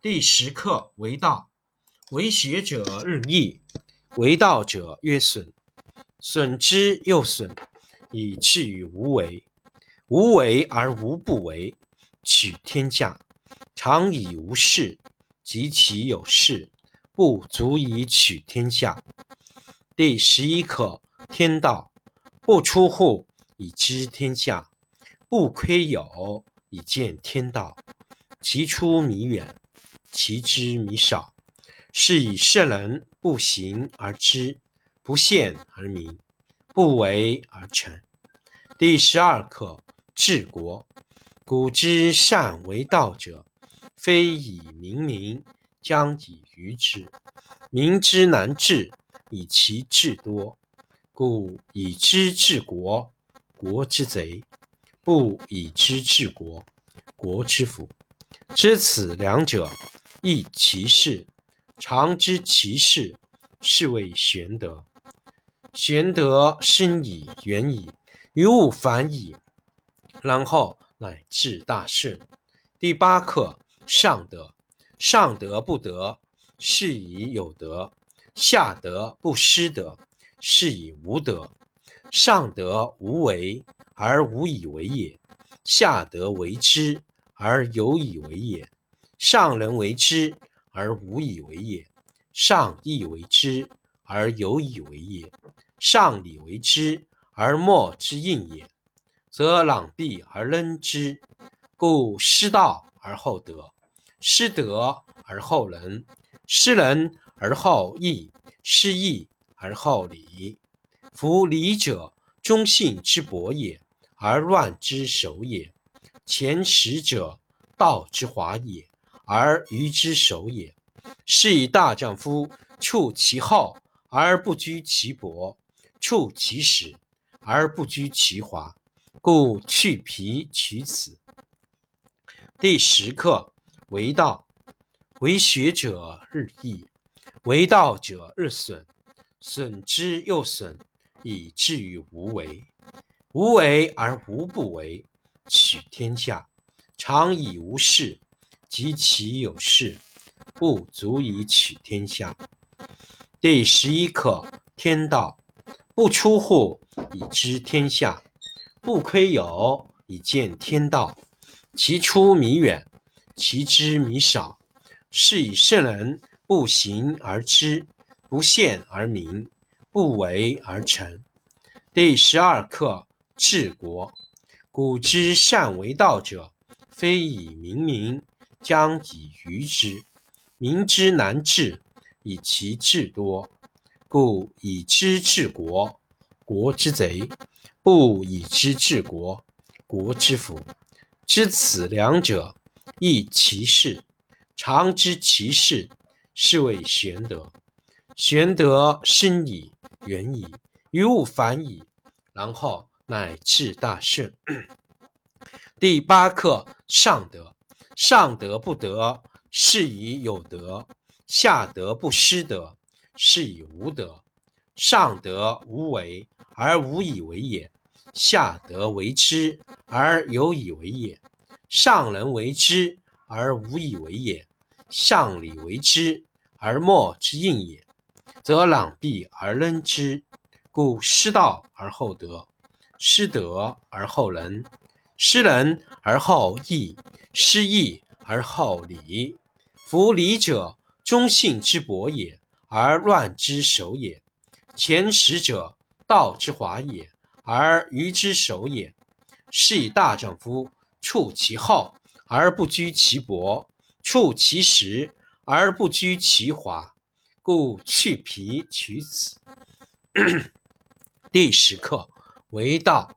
第十课为道，为学者日益，为道者曰损，损之又损，以至于无为。无为而无不为，取天下常以无事，及其有事，不足以取天下。第十一课天道，不出户以知天下，不窥牖以见天道。其出弥远，其知弥少，是以圣人不行而知，不见而明，不为而成。第十二课治国，古之善为道者，非以明民，将以愚之。民之难治，以其智多，故以知治国，国之贼；不以知治国，国之福。知此两者，亦其事。常知其事，是谓玄德。玄德深矣，远矣，于物反矣，然后乃至大顺。第八课上德，上德不德，是以有德；下德不失德，是以无德。上德无为而无以为也，下德为之而有以为也，上人为之而无以为也，上义为之而有以为也，上礼为之而莫之应也，则攘臂而扔之。故失道而后德，失德而后仁，失仁而后义，失义而后礼。夫礼者，忠信之薄也，而乱之首也；前识者，道之华也，而愚之首也。是以大丈夫处其厚而不居其薄，处其实而不居其华，故去皮取此。第十课为道，为学者日益，为道者日损，损之又损，以至于无为。无为而无不为，取天下常以无事，及其有事，不足以取天下。第十一课天道，不出户以知天下，不窥牖以见天道。其出弥远，其知弥少，是以圣人不行而知，不见而明，不为而成。第十二课治国，古之善为道者，非以明民，将以愚之。民之难治，以其智多，故以知治国，国之贼；不以知治国，国之福。知此两者，亦其事。常知其事，是谓玄德。玄德深矣，远矣，于物反矣，然后乃至大顺。第八课上德，上德不德，是以有德；下德不失德，是以无德。上德无为而无以为也，下德为之而有以为也，上人为之而无以为也，上礼为之而莫之应也，则攘臂而扔之。故失道而后德，失德而后仁，失仁而后义，失义而后礼。夫礼者，忠信之薄也，而乱之首也；前识者，道之华也，而愚之首也。是以大丈夫处其厚而不居其薄，处其实而不居其华，故去皮取此。第十课为道，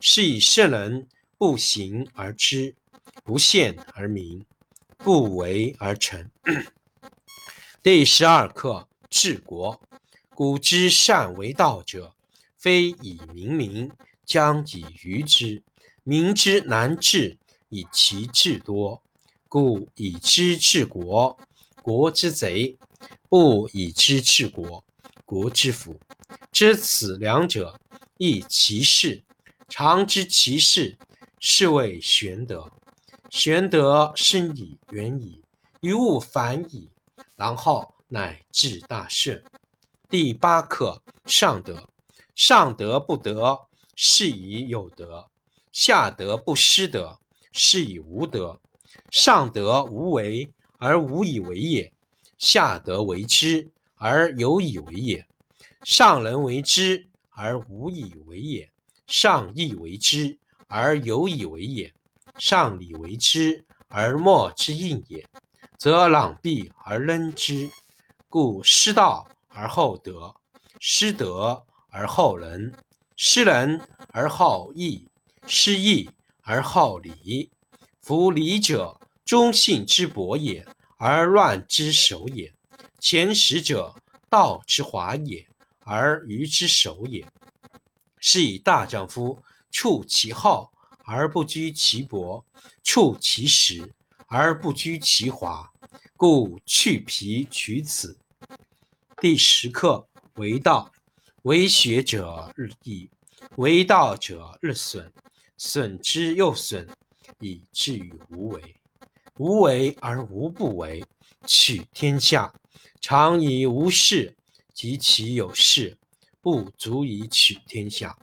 是以圣人不行而知，不见而明，不为而成。第12课治国。古之善为道者，非以明民，将以愚之。民之难治，以其智多。故以知治国，国之贼；不以知治国，国之福。知此两者，亦其事。常知其事，是谓玄德。玄德深以远矣，于物反矣，然后乃至大顺。第8课上德。上德不德，是以有德；下德不失德，是以无德。上德无为而无以为也，下德为之而有以为也。上人为之而无以为也，上义为之而有以为也，上礼为之而莫之应也，则攘臂而扔之。故失道而后德，失德而后仁，失仁而后义，失义而后礼。夫礼者，忠信之薄也，而乱之首也；前识者，道之华也，而愚之首也。是以大丈夫处其厚而不居其薄，处其实而不居其华，故去皮取此。第10课为道。为学者日益，为道者日损，损之又损，以至于无为。无为而无不为，取天下常以无事，及其有事，不足以取天下。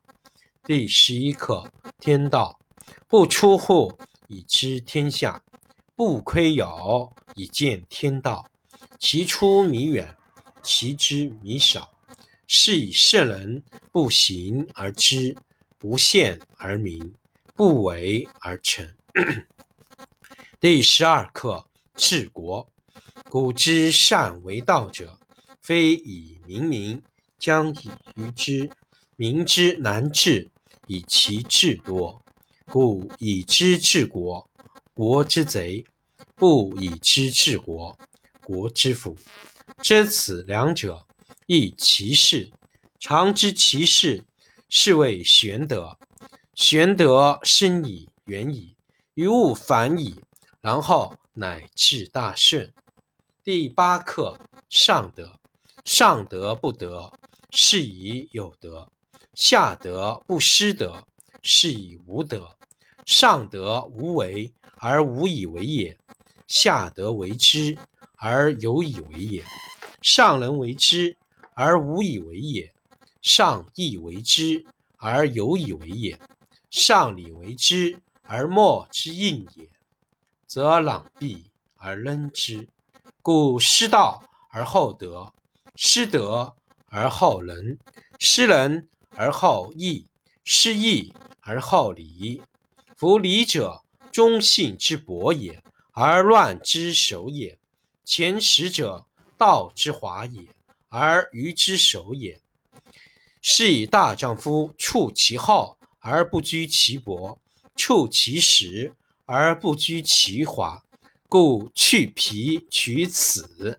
第11课天道。不出户，以知天下；不窥牖，以见天道。其出弥远，其知弥少。是以圣人不行而知，不见而明，不为而成。第12课治国。古之善为道者，非以明民，将以愚之。民之难治，以其智多。故以知治国，国之贼；不以知治国，国之福。知此两者，亦其事。常知其事，是谓玄德。玄德深矣，远矣，于物反矣，然后乃至大顺。第8课上德。上德不德，是以有德；下德不失德，是以无德。上德无为而无以为也，下德为之而有以为也，上人为之而无以为也，上义为之而有以为也，上礼为之而莫之应也，则攘臂而扔之。故失道而后德，失德而后仁，失仁而后义，失义而后礼。夫礼者，忠信之薄也，而乱之首也；前识者，道之华也，而愚之首也。是以大丈夫处其厚而不居其薄，处其实而不居其华，故去皮取此。